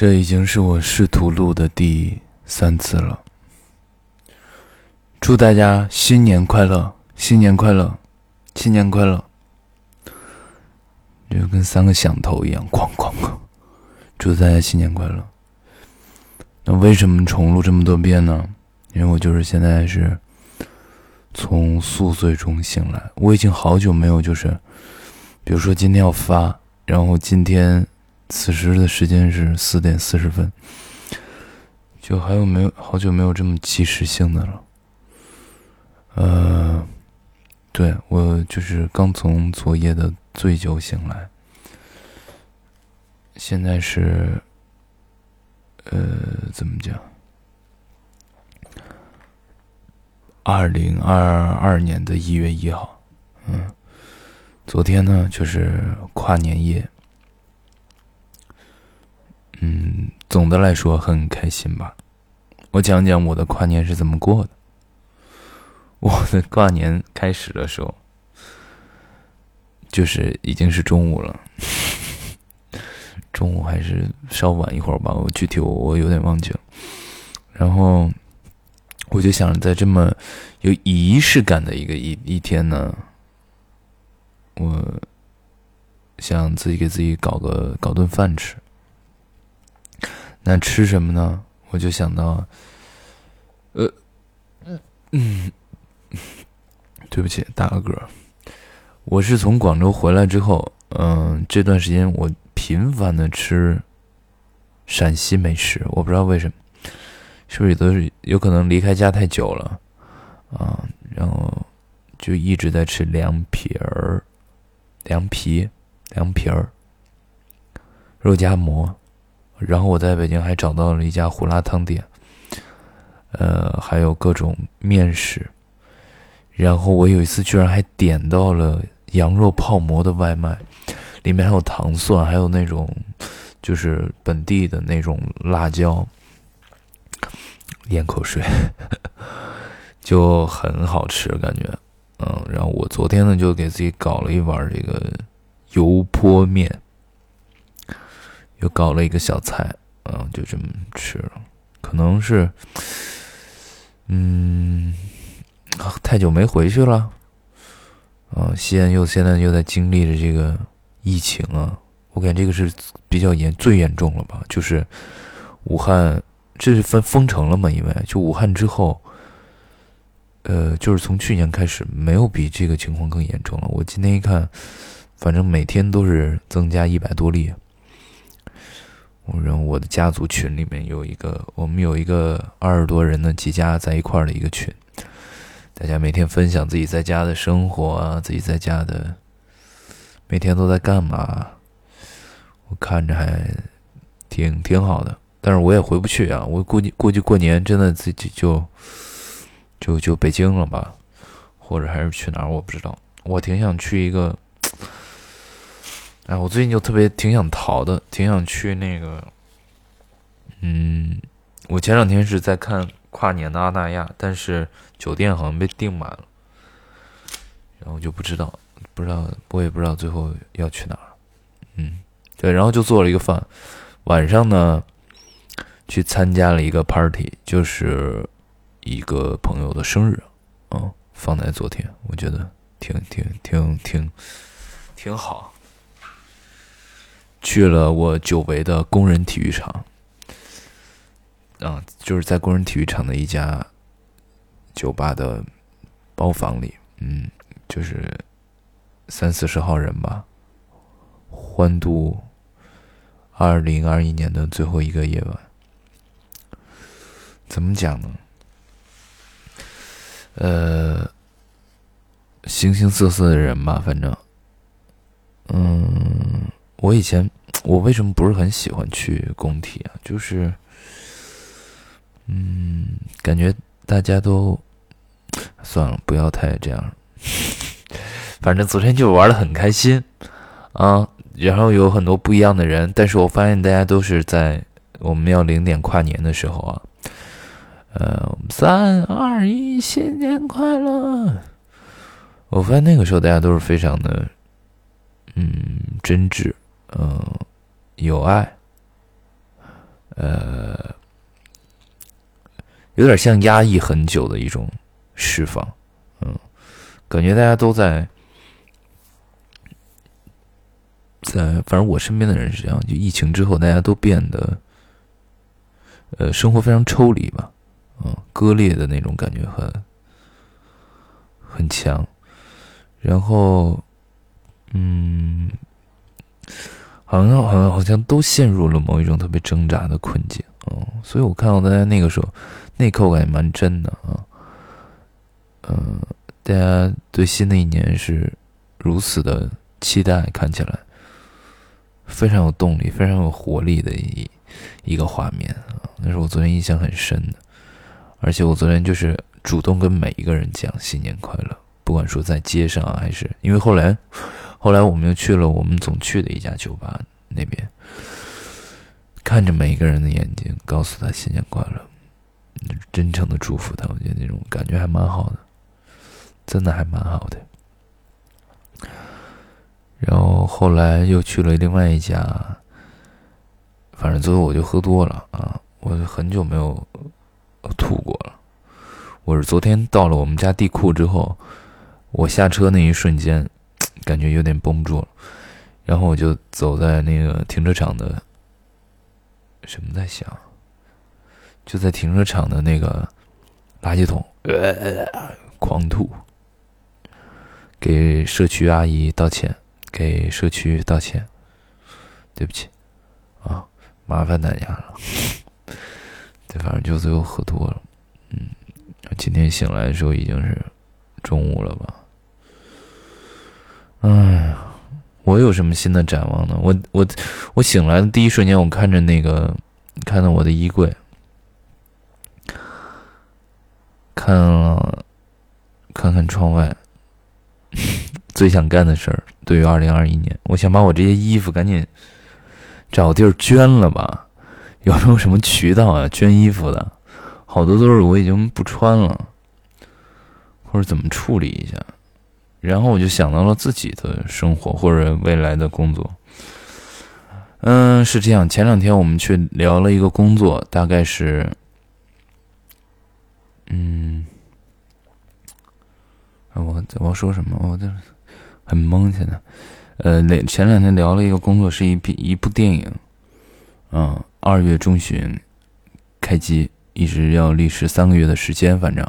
这已经是我试图录的第3次了。祝大家新年快乐，新年快乐，新年快乐。就跟3个响头一样，哐哐哐。祝大家新年快乐。那为什么重录这么多遍呢？因为我就是现在是从宿醉中醒来，我已经好久没有就是，比如说今天要发，然后今天此时的时间是4点40分，就还有没有好久没有这么及时性的了。对，我就是刚从昨夜的醉酒醒来，现在是怎么讲，2022年的1月1号。昨天呢就是跨年夜。总的来说很开心吧。我讲讲我的跨年是怎么过的。我的跨年开始的时候，就是已经是中午了，中午还是稍晚一会儿吧，我具体我有点忘记了。然后我就想在这么有仪式感的一天呢，我想自己给自己搞顿饭吃。那吃什么呢？我就想到，对不起，打个嗝。我是从广州回来之后，这段时间我频繁的吃陕西美食，我不知道为什么，是不是都是有可能离开家太久了啊，然后就一直在吃凉皮儿、肉夹馍。然后我在北京还找到了一家胡辣汤店，还有各种面食。然后我有一次居然还点到了羊肉泡馍的外卖，里面还有糖蒜，还有那种就是本地的那种辣椒。咽口水就很好吃感觉。然后我昨天呢就给自己搞了一碗这个油泼面，又搞了一个小菜，就这么吃了。可能是，太久没回去了，现在又在经历着这个疫情啊，我感觉这个是比较最严重了吧，就是武汉，这是封城了嘛，因为就武汉之后，就是从去年开始没有比这个情况更严重了。我今天一看，反正每天都是增加100多例。然后我的家族群里面我们有一个20多人的几家在一块儿的一个群，大家每天分享自己在家的生活啊，自己在家的每天都在干嘛，我看着还挺好的。但是我也回不去啊，我估计过年真的自己就北京了吧，或者还是去哪儿我不知道。我挺想去一个。我最近就特别挺想去那个，我前2天是在看跨年的阿那亚，但是酒店好像被订满了，然后就不知道，我也不知道最后要去哪儿。对，然后就做了一个饭，晚上呢去参加了一个 party， 就是一个朋友的生日，放在昨天，我觉得挺好。去了我久违的工人体育场，就是在工人体育场的一家酒吧的包房里，就是30-40号人吧，欢度2021年的最后一个夜晚。怎么讲呢？形形色色的人吧，反正，我以前为什么不是很喜欢去工体啊，就是感觉大家都算了，不要太这样。反正昨天就玩得很开心啊，然后有很多不一样的人，但是我发现大家都是在我们要0点跨年的时候啊，我们3、2、1新年快乐。我发现那个时候大家都是非常的真挚，有爱，有点像压抑很久的一种释放，感觉大家都在，反正我身边的人是这样，就疫情之后大家都变得，生活非常抽离吧，割裂的那种感觉很强，然后，好像都陷入了某一种特别挣扎的困境，所以我看到大家那个时候内扣感也蛮真的啊，大家对新的一年是如此的期待，看起来非常有动力、非常有活力的一个画面啊，那是我昨天印象很深的，而且我昨天就是主动跟每一个人讲新年快乐，不管说在街上啊，还是因为后来我们又去了我们总去的一家酒吧那边，看着每一个人的眼睛，告诉他新年快乐，真诚的祝福他，我觉得那种感觉还蛮好的，真的还蛮好的。然后后来又去了另外一家，反正最后我就喝多了啊，我很久没有吐过了。我是昨天到了我们家地库之后，我下车那一瞬间，感觉有点绷不住了，然后我就走在那个停车场的，就在停车场的那个垃圾桶，狂吐，给社区阿姨道歉。给社区道歉，对不起啊，麻烦大家了。对，反正就最后喝多了，今天醒来的时候已经是中午了吧？我有什么新的展望呢？我醒来的第一瞬间，我看到我的衣柜，看看窗外。最想干的事儿，对于2021年，我想把我这些衣服赶紧找地儿捐了吧？有没有什么渠道啊？捐衣服的，好多都是我已经不穿了，或者怎么处理一下。然后我就想到了自己的生活或者未来的工作。是这样。前两天我们去聊了一个工作，大概是，我说什么？我这很懵现在。前两天聊了一个工作，是一部电影，2月中旬开机，一直要历时3个月的时间。反正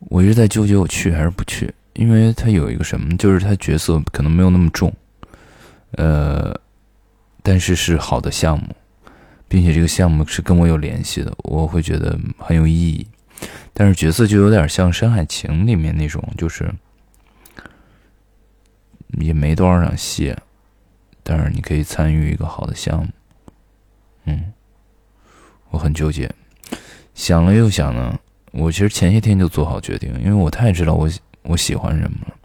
我一直在纠结我去还是不去，因为他有一个什么，就是他角色可能没有那么重，但是是好的项目，并且这个项目是跟我有联系的，我会觉得很有意义。但是角色就有点像《山海情》里面那种，就是也没多少场戏，但是你可以参与一个好的项目。我很纠结，想了又想呢。我其实前些天就做好决定，因为我太知道我喜欢什么了。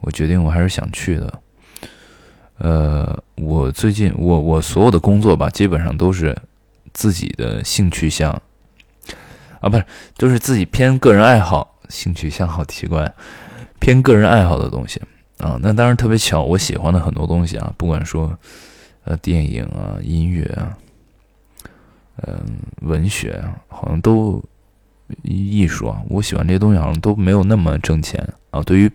我决定我还是想去的。我最近我所有的工作吧，基本上都是自己的兴趣项。都是自己偏个人爱好，兴趣像好奇怪，偏个人爱好的东西啊。那当然特别巧，我喜欢的很多东西啊，不管说电影啊、音乐啊、文学啊，好像都艺术啊，我喜欢这些东西好像都没有那么挣钱啊。对于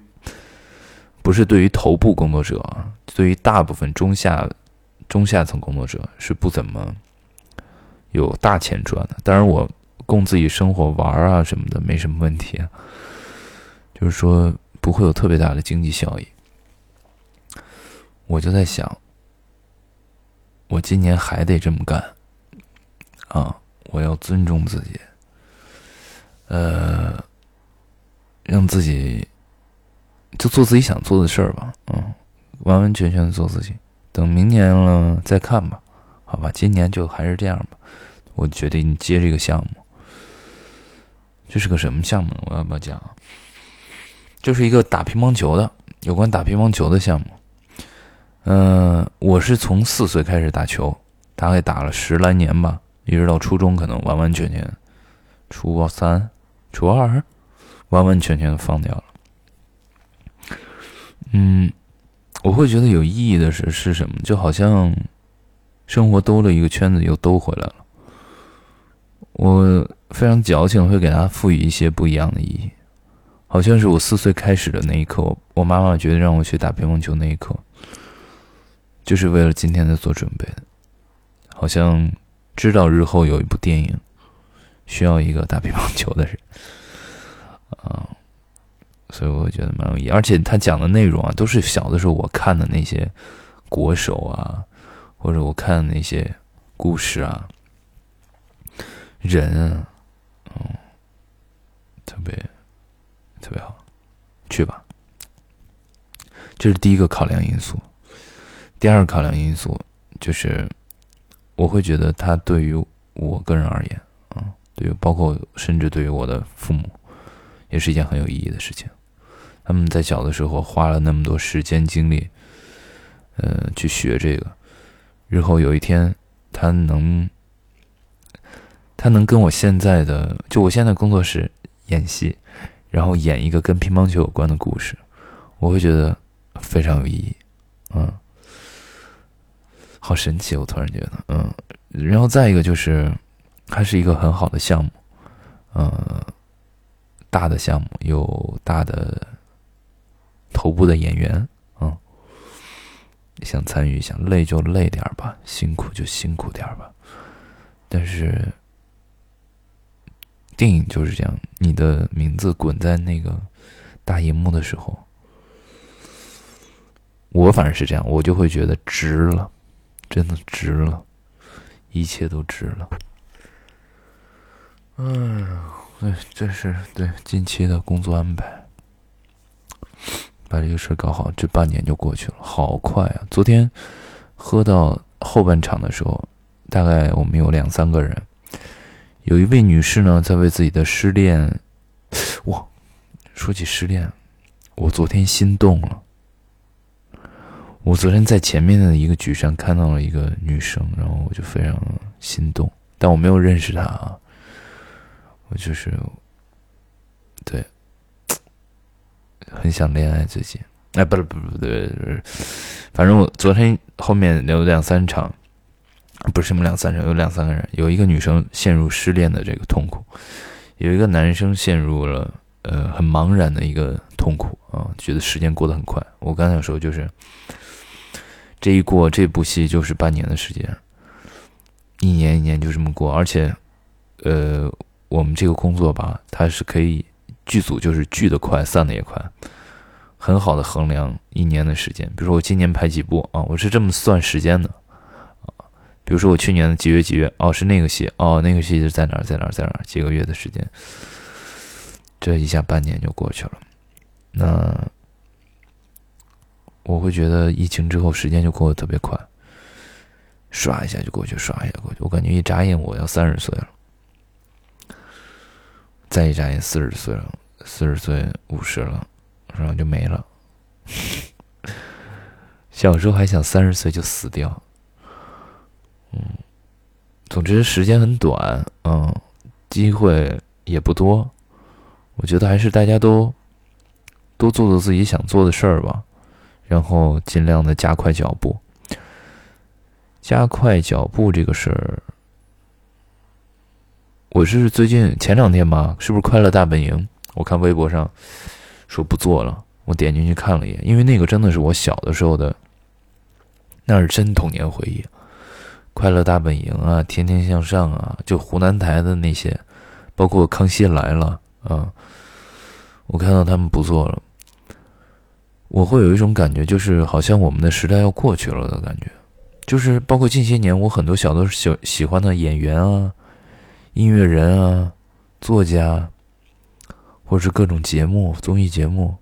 头部工作者啊，对于大部分中下层工作者是不怎么有大钱赚的。当然我供自己生活玩啊什么的没什么问题啊，就是说不会有特别大的经济效益。我就在想，我今年还得这么干啊，我要尊重自己，让自己就做自己想做的事儿吧，完完全全的做自己。等明年了再看吧，好吧，今年就还是这样吧。我决定接这个项目。这是个什么项目呢？我要不要讲啊？就是一个打乒乓球的，有关打乒乓球的项目。我是从4岁开始打球，大概打了10来年吧，一直到初中可能完完全全，初3、初2，完完全全放掉了。我会觉得有意义的是什么？就好像生活兜了一个圈子又兜回来了。我非常矫情，会给它赋予一些不一样的意义。好像是我4岁开始的那一刻，我妈妈决定让我去打乒乓球那一刻，就是为了今天在做准备的。好像知道日后有一部电影需要一个打乒乓球的人啊，所以我觉得蛮有意义。而且他讲的内容啊，都是小的时候我看的那些国手啊，或者我看的那些故事啊，人啊，特别好，去吧。这是第一个考量因素。第二个考量因素就是，我会觉得他对于我个人而言啊，对于包括甚至对于我的父母，也是一件很有意义的事情。他们在小的时候花了那么多时间精力，去学这个，日后有一天他能跟我现在的，就我现在工作室演戏，然后演一个跟乒乓球有关的故事，我会觉得非常有意义，好神奇，我突然觉得，然后再一个就是，它是一个很好的项目，大的项目，有大的头部的演员，想参与一下，累就累点吧，辛苦就辛苦点吧，但是电影就是这样，你的名字滚在那个大荧幕的时候，我反正是这样，我就会觉得值了，真的值了，一切都值了。对，这是对近期的工作安排，把这个事搞好，这半年就过去了，好快啊！昨天喝到后半场的时候，大概我们有2-3个人。有一位女士呢，在为自己的失恋，哇！说起失恋，我昨天心动了。我昨天在前面的一个局上看到了一个女生，然后我就非常心动，但我没有认识她啊。我就是，对，很想恋爱最近。哎，不对，反正我昨天后面有2-3场。不是什么2-3场，有2-3个人，有一个女生陷入失恋的这个痛苦，有一个男生陷入了很茫然的一个痛苦啊，觉得时间过得很快。我刚才说就是，这一过这部戏就是半年的时间，一年就这么过，而且，我们这个工作吧，它是可以剧组就是聚得快，散得也快，很好的衡量1年的时间。比如说我今年排几部啊，我是这么算时间的。比如说我去年的几月，哦是那个戏，哦那个戏是在哪儿，几个月的时间，这一下半年就过去了。那我会觉得疫情之后时间就过得特别快，刷一下就过去，我感觉一眨眼我要30岁了，再一眨眼40岁了，40岁50了，然后就没了。小时候还想30岁就死掉。总之时间很短，机会也不多，我觉得还是大家都多做自己想做的事儿吧，然后尽量的加快脚步这个事儿。我是最近前2天吧，是不是快乐大本营？我看微博上说不做了，我点进去看了一眼，因为那个真的是我小的时候的，那是真童年回忆。快乐大本营啊，天天向上啊，就湖南台的那些，包括康熙来了啊，我看到他们不做了，我会有一种感觉，就是好像我们的时代要过去了的感觉。就是包括近些年，我很多小的喜欢的演员啊、音乐人啊、作家，或者是各种节目、综艺节目，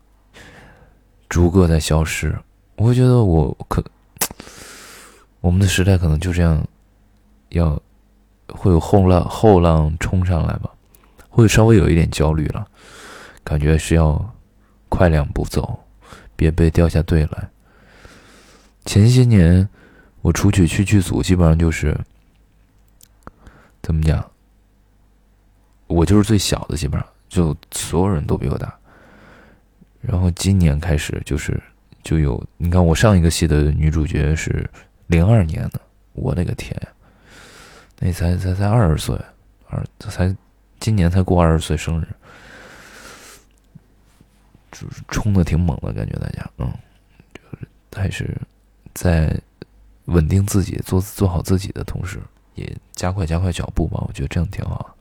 逐个在消失。我会觉得我们的时代可能就这样，会有后浪冲上来吧，会稍微有一点焦虑了，感觉是要快2步走，别被掉下队来。前些年我出去去剧组，基本上就是怎么讲，我就是最小的，基本上就所有人都比我大。然后今年开始就有，你看我上一个戏的女主角是02年的，我那个天呀，那才20岁，今年才过20岁生日，就是冲的挺猛的感觉，大家就是还是在稳定自己做好自己的同时，也加快脚步吧，我觉得这样挺好。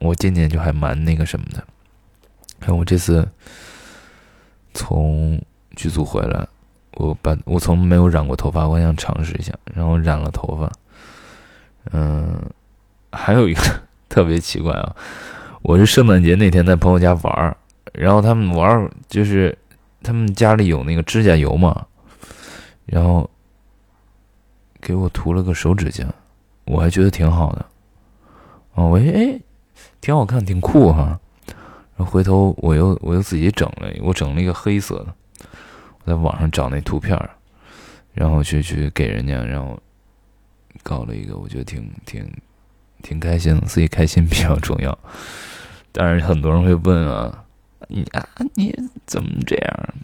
我今年就还蛮那个什么的，看我这次从剧组回来，我从没有染过头发，我想尝试一下，然后染了头发。还有一个特别奇怪啊，我是圣诞节那天在朋友家玩，然后他们玩就是他们家里有那个指甲油嘛，然后给我涂了个手指甲，我还觉得挺好的。我挺好看，挺酷哈。然后回头我又自己整了一个黑色的，我在网上找那图片，然后去给人家，然后搞了一个，我觉得挺开心的，自己开心比较重要。当然很多人会问啊，你怎么这样？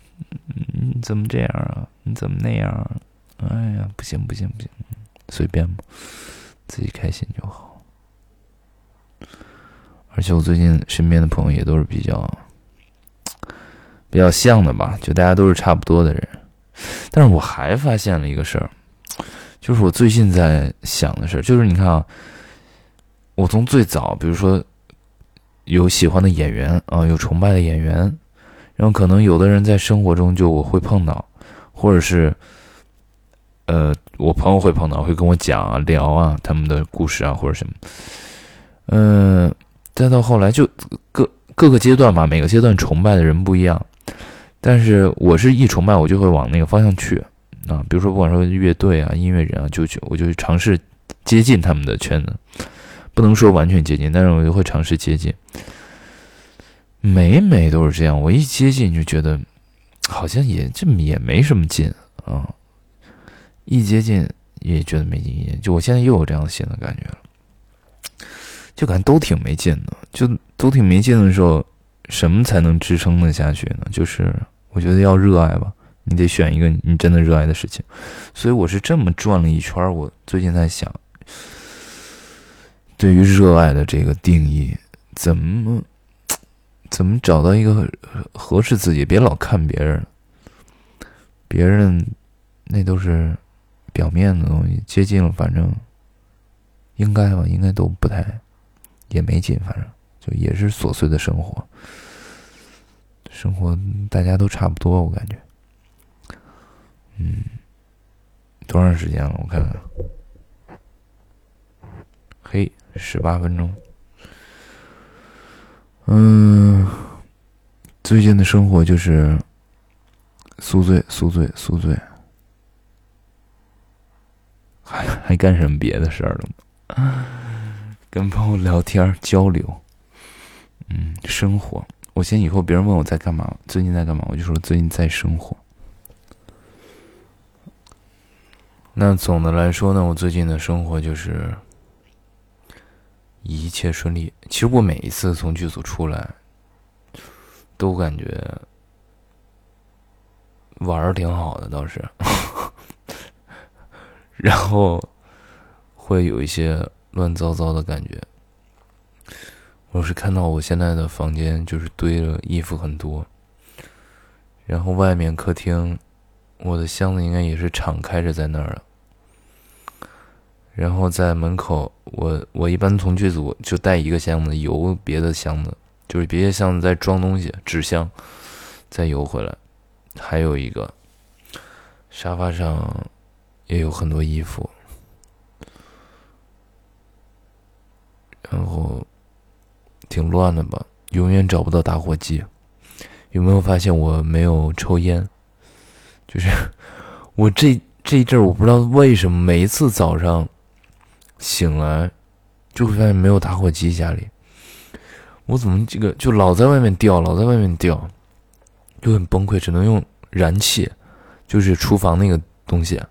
你怎么这样啊？你怎么那样啊？哎呀，不行，随便吧，自己开心就好。而且我最近身边的朋友也都是比较像的吧，就大家都是差不多的人。但是我还发现了一个事儿，就是我最近在想的事儿，就是你看啊，我从最早，比如说有喜欢的演员啊，有崇拜的演员，然后可能有的人在生活中就我会碰到，或者是我朋友会碰到，会跟我讲啊、聊啊他们的故事啊或者什么，再到后来就各个阶段吧，每个阶段崇拜的人不一样，但是我是一崇拜我就会往那个方向去啊，比如说不管说乐队啊、音乐人啊，我就尝试接近他们的圈子，不能说完全接近，但是我就会尝试接近。每都是这样，我一接近就觉得好像也没什么劲啊，一接近也觉得没劲，就我现在又有这样新的感觉了。就感觉都挺没劲的，就都挺没劲的时候，什么才能支撑得下去呢？就是我觉得要热爱吧，你得选一个你真的热爱的事情。所以我是这么转了一圈，我最近在想，对于热爱的这个定义，怎么找到一个合适自己？别老看别人，别人那都是表面的东西，接近了反正应该吧，应该都不太。也没劲，反正就也是琐碎的生活。生活大家都差不多，我感觉。多长时间了？我看看。嘿，18分钟。最近的生活就是宿醉。还干什么别的事儿了吗？跟朋友聊天交流，生活。我先以后别人问我在干嘛，最近在干嘛，我就说最近在生活。那总的来说呢，我最近的生活就是一切顺利。其实我每一次从剧组出来，都感觉玩儿挺好的，倒是，然后会有一些。乱糟糟的感觉，我是看到我现在的房间就是堆了衣服很多，然后外面客厅，我的箱子应该也是敞开着在那儿了。然后在门口，我一般从剧组就带一个箱子邮别的箱子，就是别的箱子在装东西，纸箱再邮回来。还有一个沙发上也有很多衣服。然后挺乱的吧，永远找不到打火机。有没有发现我没有抽烟？就是我这一阵儿，我不知道为什么每一次早上醒来就会发现没有打火机家里。我怎么这个就老在外面掉，就很崩溃，只能用燃气，就是厨房那个东西，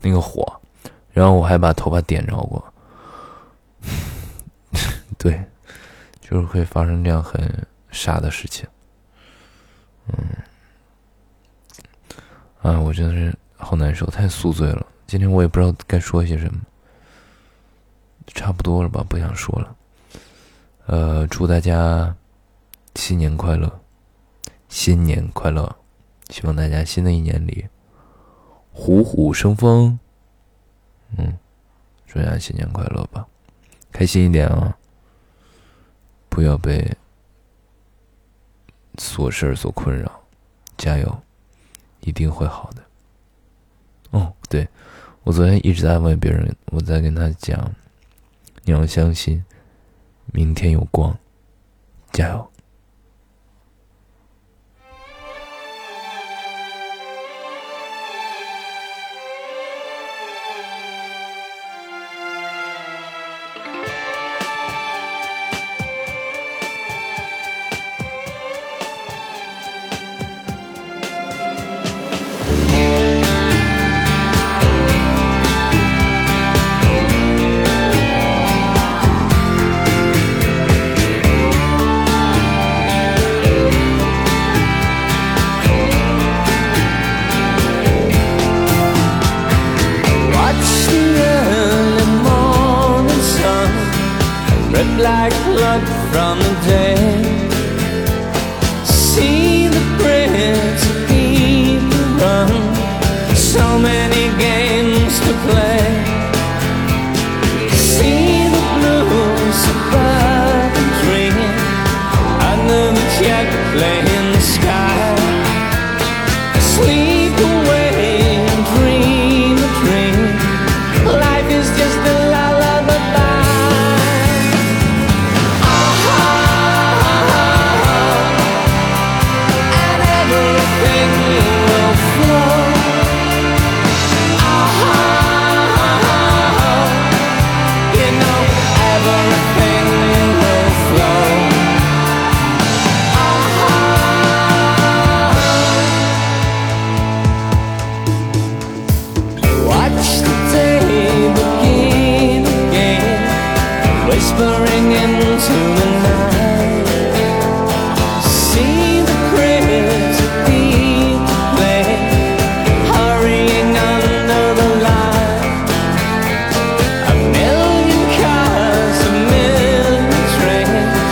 那个火。然后我还把头发点着过。对，就是会发生这样很傻的事情。我真的是好难受，太宿醉了。今天我也不知道该说些什么，差不多了吧，不想说了。祝大家新年快乐，新年快乐！希望大家新的一年里虎虎生风。祝大家新年快乐吧，开心一点啊，不要被琐事所困扰，加油，一定会好的。哦，对，我昨天一直在安慰别人，我在跟他讲，你要相信，明天有光，加油。Like blood from the dead. See the prince of people run. So many games to play. See the blues above the dream. Under the jet playing the sky. Sleep away and dream a dream. Life is just a lullaby. Whispering into the night. See the cribs of people play, hurrying under the light. A million cars, a million trains,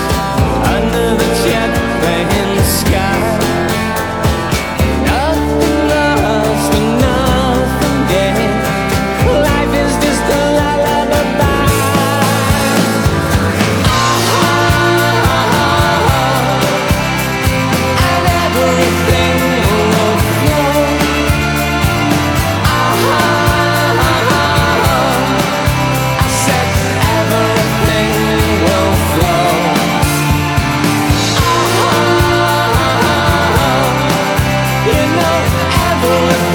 under the jet playing the sky. Nothing lost and nothing gained. Life is just a lullaby. Everything will flow. You know everything.